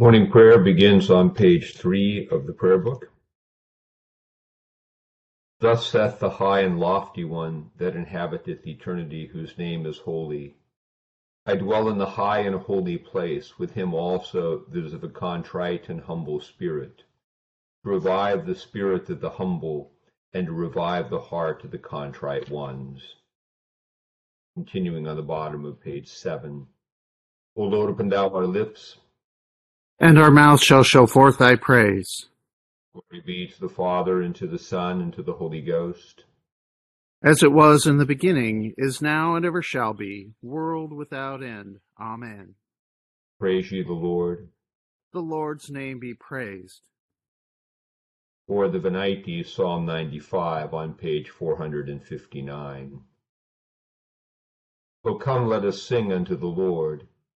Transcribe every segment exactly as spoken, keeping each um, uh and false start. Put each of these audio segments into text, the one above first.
Morning prayer begins on page three of the prayer book. Thus saith the high and lofty one that inhabiteth eternity, whose name is holy. I dwell in the high and holy place, with him also that is of a contrite and humble spirit, to revive the spirit of the humble, and to revive the heart of the contrite ones. Continuing on the bottom of page seven. O Lord, open thou our lips, and our mouth shall show forth thy praise. Glory be to the Father, and to the Son, and to the Holy Ghost. As it was in the beginning, is now, and ever shall be, world without end. Amen. Praise ye the Lord. The Lord's name be praised. For the Venite, Psalm ninety-five, on page four hundred fifty-nine. O come, let us sing unto the Lord.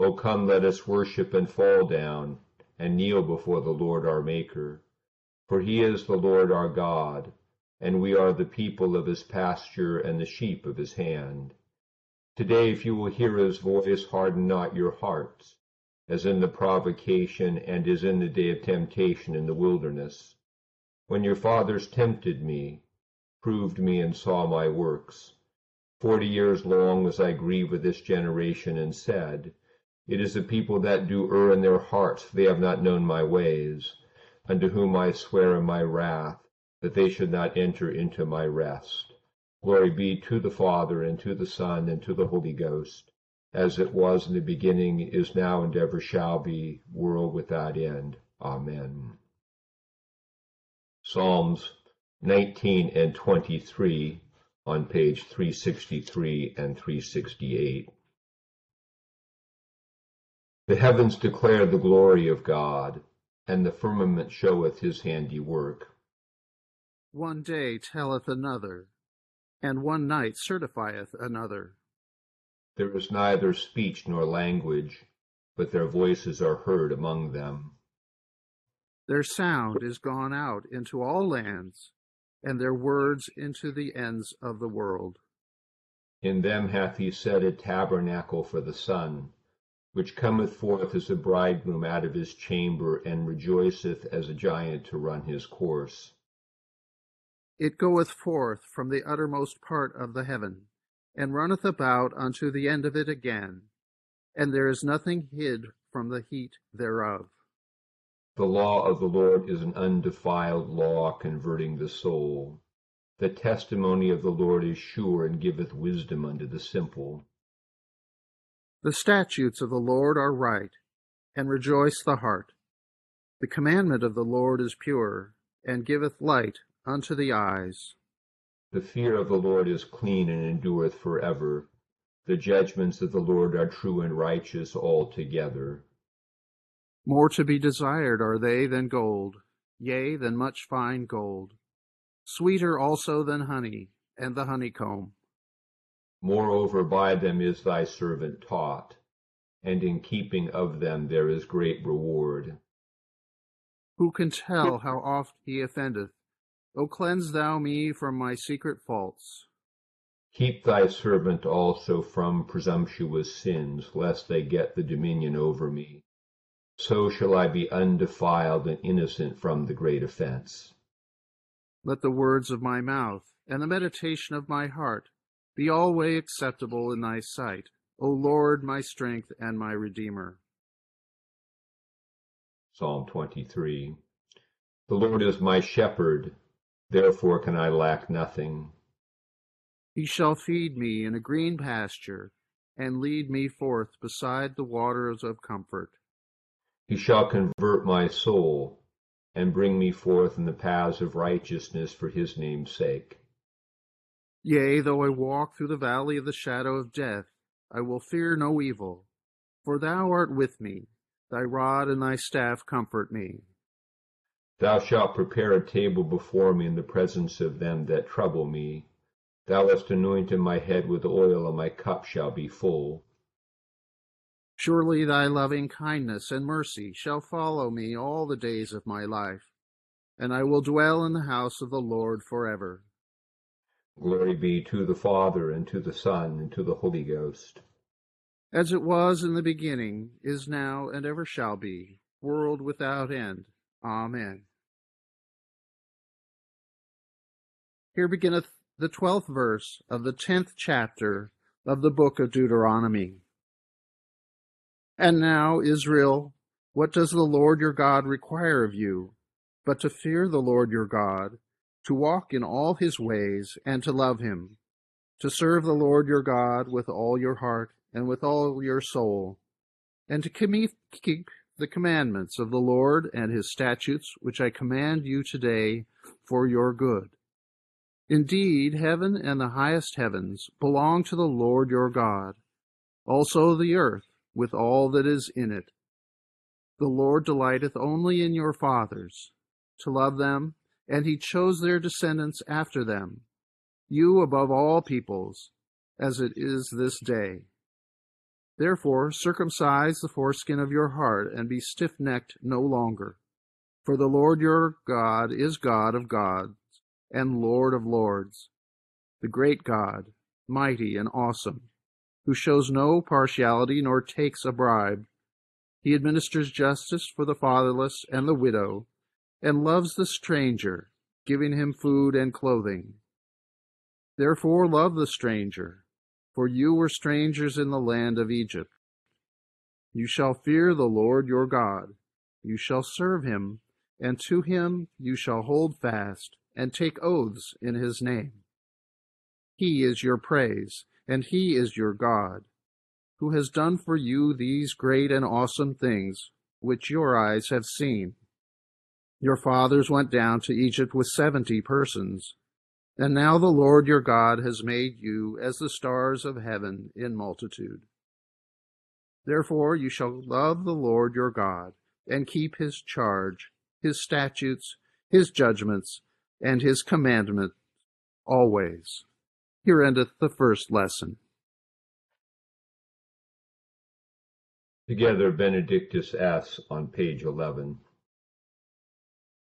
O come, let us worship and fall down, and kneel before the Lord our Maker. For he is the Lord our God, and we are the people of his pasture and the sheep of his hand. Today, if you will hear his voice, harden not your hearts, as in the provocation and as in the day of temptation in the wilderness, when your fathers tempted me, proved me, and saw my works. Forty years long was I grieved with this generation, and said, It is the people that do err in their hearts, they have not known my ways, unto whom I swear in my wrath, that they should not enter into my rest. Glory be to the Father, and to the Son, and to the Holy Ghost, as it was in the beginning, is now, and ever shall be, world without end. Amen. Psalms nineteen and twenty-three, on page three sixty-three and three sixty-eight. The heavens declare the glory of God, and the firmament showeth his handiwork. One day telleth another, and one night certifieth another. There is neither speech nor language, but their voices are heard among them. Their sound is gone out into all lands, and their words into the ends of the world. In them hath he set a tabernacle for the sun, which cometh forth as a bridegroom out of his chamber, and rejoiceth as a giant to run his course. It goeth forth from the uttermost part of the heaven, and runneth about unto the end of it again, and there is nothing hid from the heat thereof. The law of the Lord is an undefiled law, converting the soul. The testimony of the Lord is sure, and giveth wisdom unto the simple. The statutes of the Lord are right, and rejoice the heart. The commandment of the Lord is pure, and giveth light unto the eyes. The fear of the Lord is clean, and endureth forever. The judgments of the Lord are true and righteous altogether. More to be desired are they than gold, yea, than much fine gold. Sweeter also than honey, and the honeycomb. Moreover, by them is thy servant taught, and in keeping of them there is great reward. Who can tell how oft he offendeth? O cleanse thou me from my secret faults. Keep thy servant also from presumptuous sins, lest they get the dominion over me. So shall I be undefiled and innocent from the great offense. Let the words of my mouth and the meditation of my heart be alway acceptable in thy sight, O Lord, my strength and my Redeemer. Psalm twenty-three. The Lord is my shepherd, therefore can I lack nothing. He shall feed me in a green pasture, and lead me forth beside the waters of comfort. He shall convert my soul, and bring me forth in the paths of righteousness for his name's sake. Yea, though I walk through the valley of the shadow of death, I will fear no evil, for thou art with me, thy rod and thy staff comfort me. Thou shalt prepare a table before me in the presence of them that trouble me. Thou hast anointed my head with oil, and my cup shall be full. Surely thy loving kindness and mercy shall follow me all the days of my life, and I will dwell in the house of the Lord forever. Glory be to the Father, and to the Son, and to the Holy Ghost. As it was in the beginning, is now, and ever shall be, world without end. Amen. Here beginneth the twelfth verse of the tenth chapter of the book of Deuteronomy. And now, Israel, what does the Lord your God require of you, but to fear the Lord your God, to walk in all his ways, and to love him, to serve the Lord your God with all your heart and with all your soul, and to keep the commandments of the Lord and his statutes, which I command you today for your good. Indeed, heaven and the highest heavens belong to the Lord your God, also the earth with all that is in it. The Lord delighteth only in your fathers, to love them, and he chose their descendants after them, you above all peoples, as it is this day. Therefore circumcise the foreskin of your heart, and be stiff-necked no longer. For the Lord your God is God of gods, and Lord of lords, the great God, mighty and awesome, who shows no partiality nor takes a bribe. He administers justice for the fatherless and the widow, and loves the stranger, giving him food and clothing. Therefore love the stranger, for you were strangers in the land of Egypt. You shall fear the Lord your God, you shall serve him, and to him you shall hold fast, and take oaths in his name. He is your praise, and he is your God, who has done for you these great and awesome things, which your eyes have seen. Your fathers went down to Egypt with seventy persons, and now the Lord your God has made you as the stars of heaven in multitude. Therefore you shall love the Lord your God, and keep his charge, his statutes, his judgments, and his commandment always. Here endeth the first lesson. Together Benedictus asks on page eleven.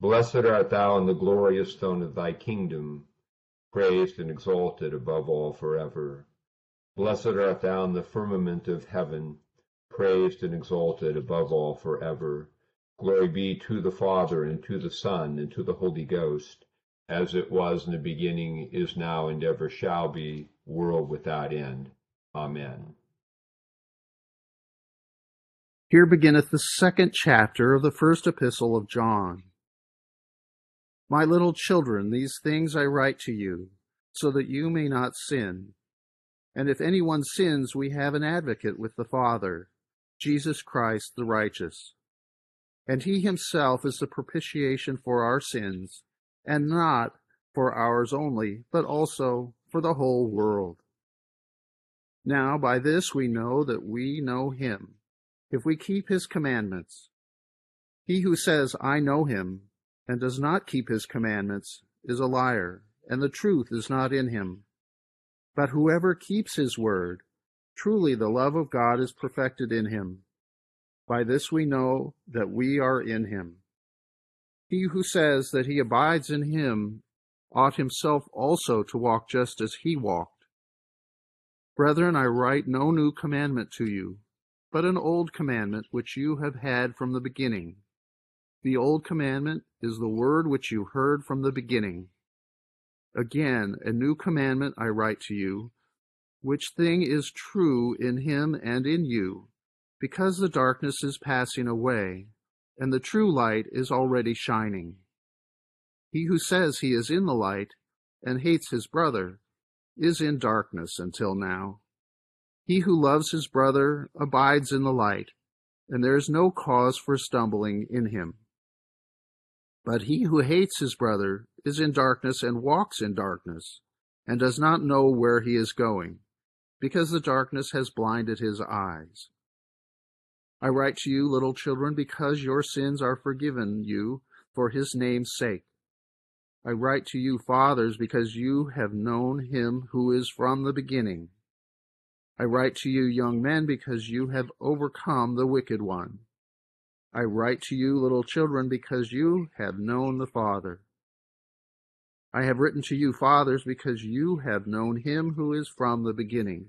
Blessed art thou in the glorious throne of thy kingdom, praised and exalted above all forever. Blessed art thou in the firmament of heaven, praised and exalted above all forever. Glory be to the Father, and to the Son, and to the Holy Ghost, as it was in the beginning, is now, and ever shall be, world without end. Amen. Here beginneth the second chapter of the first epistle of John. My little children, these things I write to you, so that you may not sin. And if anyone sins, we have an advocate with the Father, Jesus Christ the righteous. And he himself is the propitiation for our sins, and not for ours only, but also for the whole world. Now by this we know that we know him, if we keep his commandments. He who says, I know him, and does not keep his commandments, is a liar, and the truth is not in him. But whoever keeps his word, truly the love of God is perfected in him. By this we know that we are in him. He who says that he abides in him ought himself also to walk just as he walked. Brethren, I write no new commandment to you, but an old commandment which you have had from the beginning. The old commandment is the word which you heard from the beginning. Again, a new commandment I write to you, which thing is true in him and in you, because the darkness is passing away, and the true light is already shining. He who says he is in the light and hates his brother is in darkness until now. He who loves his brother abides in the light, and there is no cause for stumbling in him. But he who hates his brother is in darkness and walks in darkness, and does not know where he is going, because the darkness has blinded his eyes. I write to you, little children, because your sins are forgiven you for his name's sake. I write to you, fathers, because you have known him who is from the beginning. I write to you, young men, because you have overcome the wicked one. I write to you, little children, because you have known the Father. I have written to you, fathers, because you have known him who is from the beginning.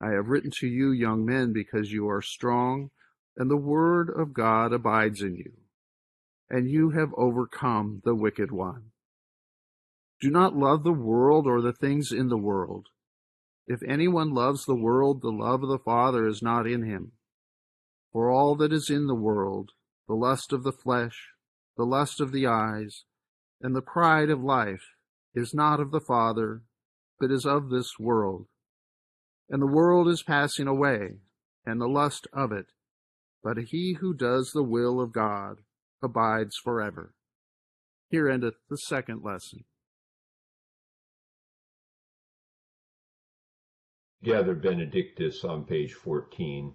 I have written to you, young men, because you are strong, and the word of God abides in you, and you have overcome the wicked one. Do not love the world or the things in the world. If anyone loves the world, the love of the Father is not in him. For all that is in the world, the lust of the flesh, the lust of the eyes, and the pride of life, is not of the Father, but is of this world. And the world is passing away, and the lust of it, but he who does the will of God abides forever. Here endeth the second lesson. Gather Benedictus on page fourteen.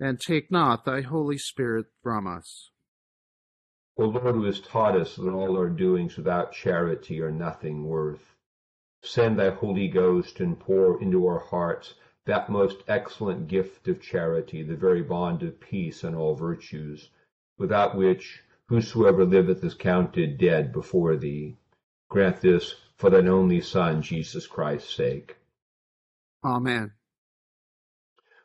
and take not thy Holy Spirit from us. O Lord, who hast taught us that all our doings without charity are nothing worth, send thy Holy Ghost and pour into our hearts that most excellent gift of charity, the very bond of peace and all virtues, without which whosoever liveth is counted dead before thee. Grant this for thine only Son, Jesus Christ's sake. Amen.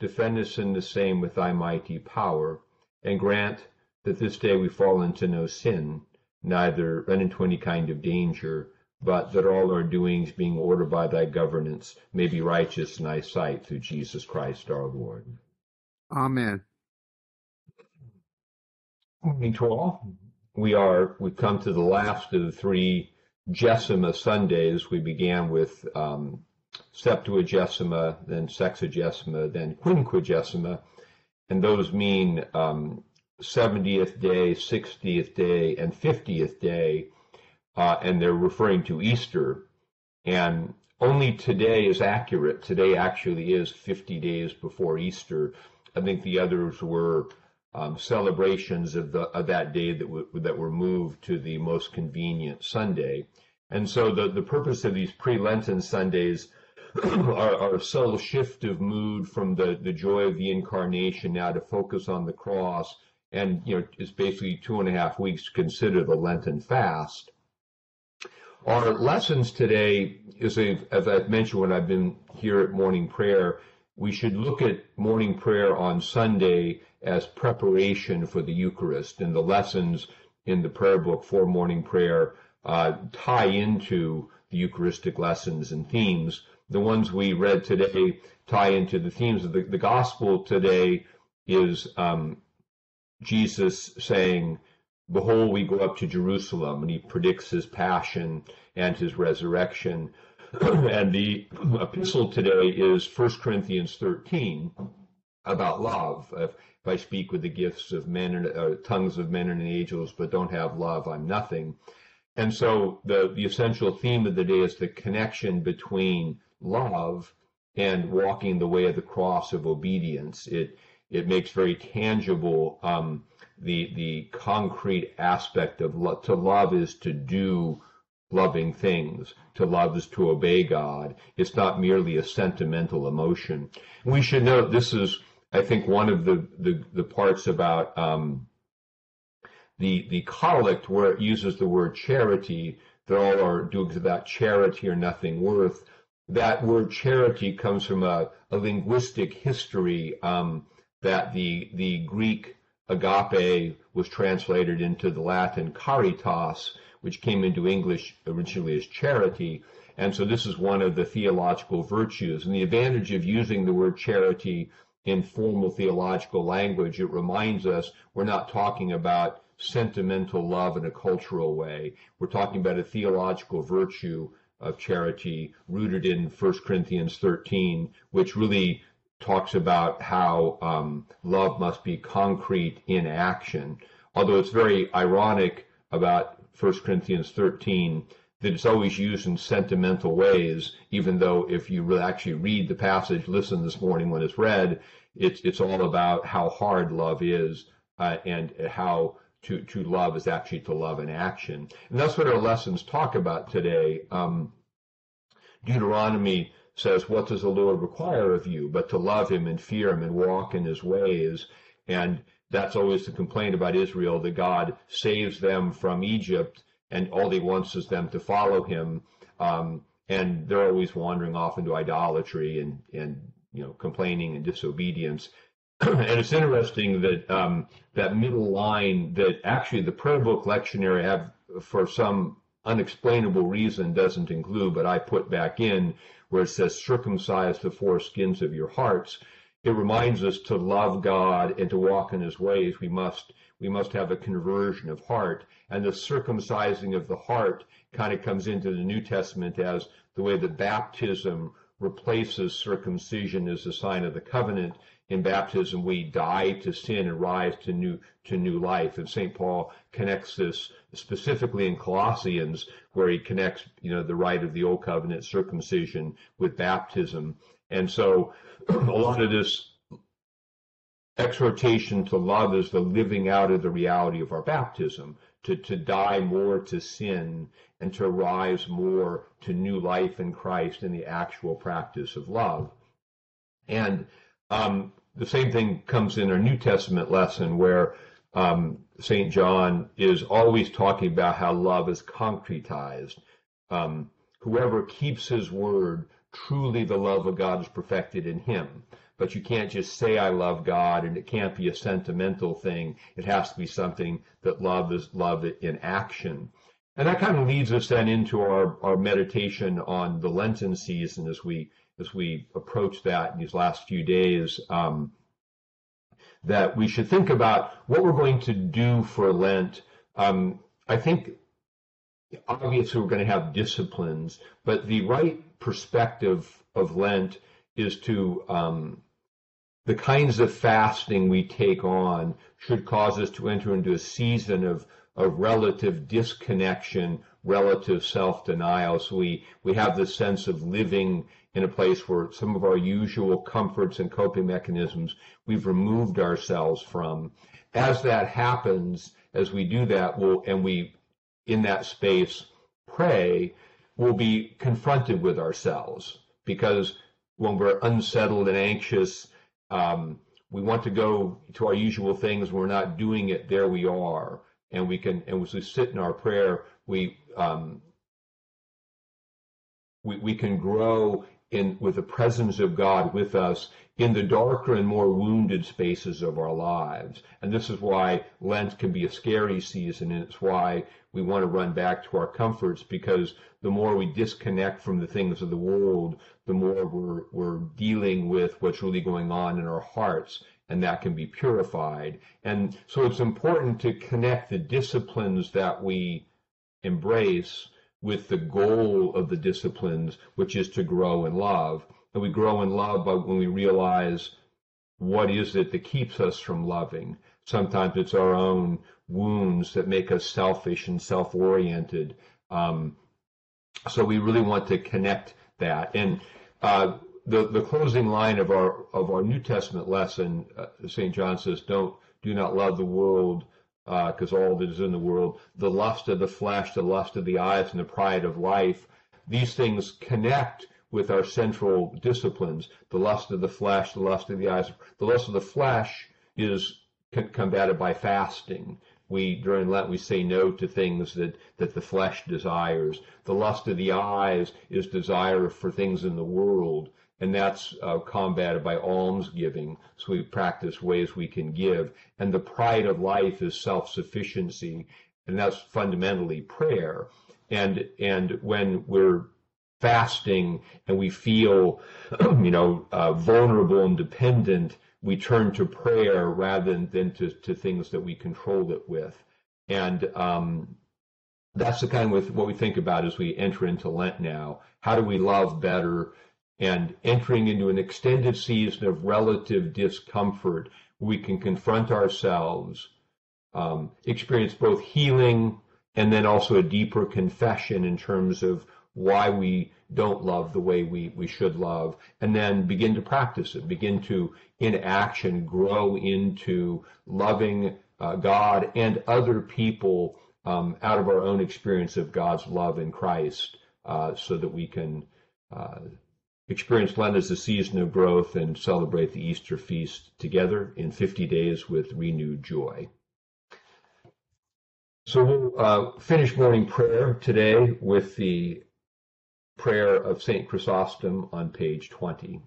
defend us in the same with thy mighty power, and grant that this day we fall into no sin, neither run into any kind of danger, but that all our doings, being ordered by thy governance, may be righteous in thy sight, through Jesus Christ our Lord. Amen. Morning to all. We are, we've come to the last of the three Gethsemane Sundays. We began with um, Septuagesima, then Sexagesima, then Quinquagesima, and those mean um, seventieth day, sixtieth day, and fiftieth day, uh, and they're referring to Easter. And only today is accurate. Today actually is fifty days before Easter. I think the others were um, celebrations of the of that day that w that were moved to the most convenient Sunday. And so the the purpose of these pre-Lenten Sundays Our, our subtle shift of mood from the, the joy of the incarnation now to focus on the cross, and you know it's basically two and a half weeks to consider the Lenten fast. Our lessons today, as I've, as I've mentioned when I've been here at morning prayer, we should look at morning prayer on Sunday as preparation for the Eucharist, and the lessons in the prayer book for morning prayer uh, tie into the Eucharistic lessons and themes. The ones we read today tie into the themes of the, the gospel today is um, Jesus saying, behold, we go up to Jerusalem, and he predicts his passion and his resurrection. And the epistle today is First Corinthians thirteen about love. If, if I speak with the gifts of men and uh, tongues of men and angels, but don't have love, I'm nothing. And so the, the essential theme of the day is the connection between love and walking the way of the cross of obedience. It it makes very tangible um, the the concrete aspect of love. To love is to do loving things. To love is to obey God. It's not merely a sentimental emotion. We should note this is, I think, one of the the, the parts about um, the the collect where it uses the word charity. That all our doings without charity are nothing worth. That word charity comes from a, a linguistic history um, that the the Greek agape was translated into the Latin caritas, which came into English originally as charity. And so this is one of the theological virtues. And the advantage of using the word charity in formal theological language, it reminds us we're not talking about sentimental love in a cultural way. We're talking about a theological virtue of charity rooted in First Corinthians thirteen, which really talks about how um, love must be concrete in action. Although it's very ironic about First Corinthians thirteen that it's always used in sentimental ways, even though if you really actually read the passage, listen this morning when it's read, it's, it's all about how hard love is uh, and how To, to love is actually to love in action. And that's what our lessons talk about today. Um, Deuteronomy says, what does the Lord require of you but to love him and fear him and walk in his ways? And that's always the complaint about Israel, that God saves them from Egypt and all he wants is them to follow him. Um, and they're always wandering off into idolatry and, and you know, complaining and disobedience. And it's interesting that um, that middle line that actually the prayer book lectionary have for some unexplainable reason doesn't include, but I put back in where it says circumcise the foreskins of your hearts. It reminds us to love God and to walk in his ways. We must we must have a conversion of heart, and the circumcising of the heart kind of comes into the New Testament as the way that baptism replaces circumcision as a sign of the covenant. in baptism we die to sin and rise to new to new life. And Saint Paul connects this specifically in Colossians, where he connects, you know, the rite of the old covenant circumcision with baptism. And so a lot of this exhortation to love is the living out of the reality of our baptism, to, to die more to sin and to rise more to new life in Christ in the actual practice of love. And um, the same thing comes in our New Testament lesson, where um, Saint John is always talking about how love is concretized. Um, whoever keeps his word, truly the love of God is perfected in him. But you can't just say I love God, and it can't be a sentimental thing. It has to be something that love is love in action. And that kind of leads us then into our, our meditation on the Lenten season as we as we approach that in these last few days, um, that we should think about what we're going to do for Lent. Um, I think obviously we're going to have disciplines, but the right perspective of Lent is to um, the kinds of fasting we take on should cause us to enter into a season of of relative disconnection, relative self-denial. So we, we have this sense of living in a place where some of our usual comforts and coping mechanisms we've removed ourselves from. As that happens, as we do that, we'll, and we, in that space, pray, we'll be confronted with ourselves. Because when we're unsettled and anxious, um, we want to go to our usual things. We're not doing it. There we are. And we can, and as we sit in our prayer, we um, we, we can grow in with the presence of God with us in the darker and more wounded spaces of our lives. And this is why Lent can be a scary season, and it's why we want to run back to our comforts, because the more we disconnect from the things of the world, the more we're, we're dealing with what's really going on in our hearts, and that can be purified. And so it's important to connect the disciplines that we embrace with the goal of the disciplines, which is to grow in love. And we grow in love by when we realize what is it that keeps us from loving. Sometimes it's our own wounds that make us selfish and self-oriented. Um, so we really want to connect that. And uh, the the closing line of our of our New Testament lesson, uh, Saint John says, "Don't do not love the world, because uh, all that is in the world, the lust of the flesh, the lust of the eyes, and the pride of life." These things connect with our central disciplines. The lust of the flesh, the lust of the eyes, the lust of the flesh is combated by fasting. We, during Lent, we say no to things that, that the flesh desires. The lust of the eyes is desire for things in the world, and that's uh, combated by almsgiving. So we practice ways we can give. And the pride of life is self-sufficiency, and that's fundamentally prayer. And, and when we're fasting and we feel, you know, uh, vulnerable and dependent, we turn to prayer rather than, than to, to things that we control it with. And um, that's the kind of what we think about as we enter into Lent now. How do we love better? And entering into an extended season of relative discomfort, we can confront ourselves, um, experience both healing and then also a deeper confession in terms of why we don't love the way we, we should love, and then begin to practice it, begin to, in action, grow into loving uh, God and other people um, out of our own experience of God's love in Christ, uh, so that we can uh, experience Lent as a season of growth and celebrate the Easter feast together in fifty days with renewed joy. So we'll uh, finish morning prayer today with the prayer of Saint Chrysostom on page twenty.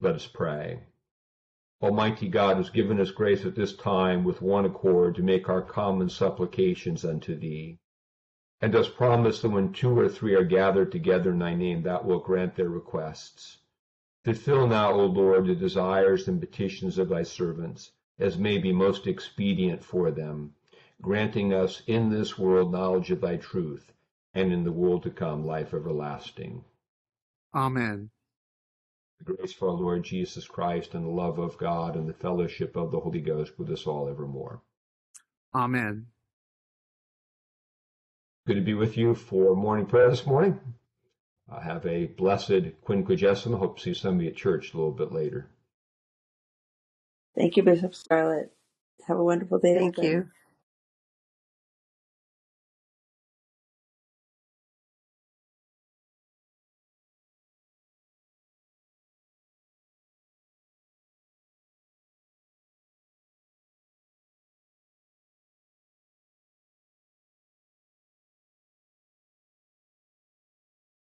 Let us pray. Almighty God has given us grace at this time with one accord to make our common supplications unto thee, and does promise that when two or three are gathered together in thy name, thou wilt grant their requests. Fulfill now, O Lord, the desires and petitions of thy servants, as may be most expedient for them, granting us in this world knowledge of thy truth, and in the world to come life everlasting. Amen. The grace of our Lord Jesus Christ and the love of God and the fellowship of the Holy Ghost with us all evermore. Amen. Good to be with you for morning prayer this morning. Uh, have a blessed Quinquagesima. Hope to see some of you at church a little bit later. Thank you, Bishop Scarlett. Have a wonderful day. Thank you.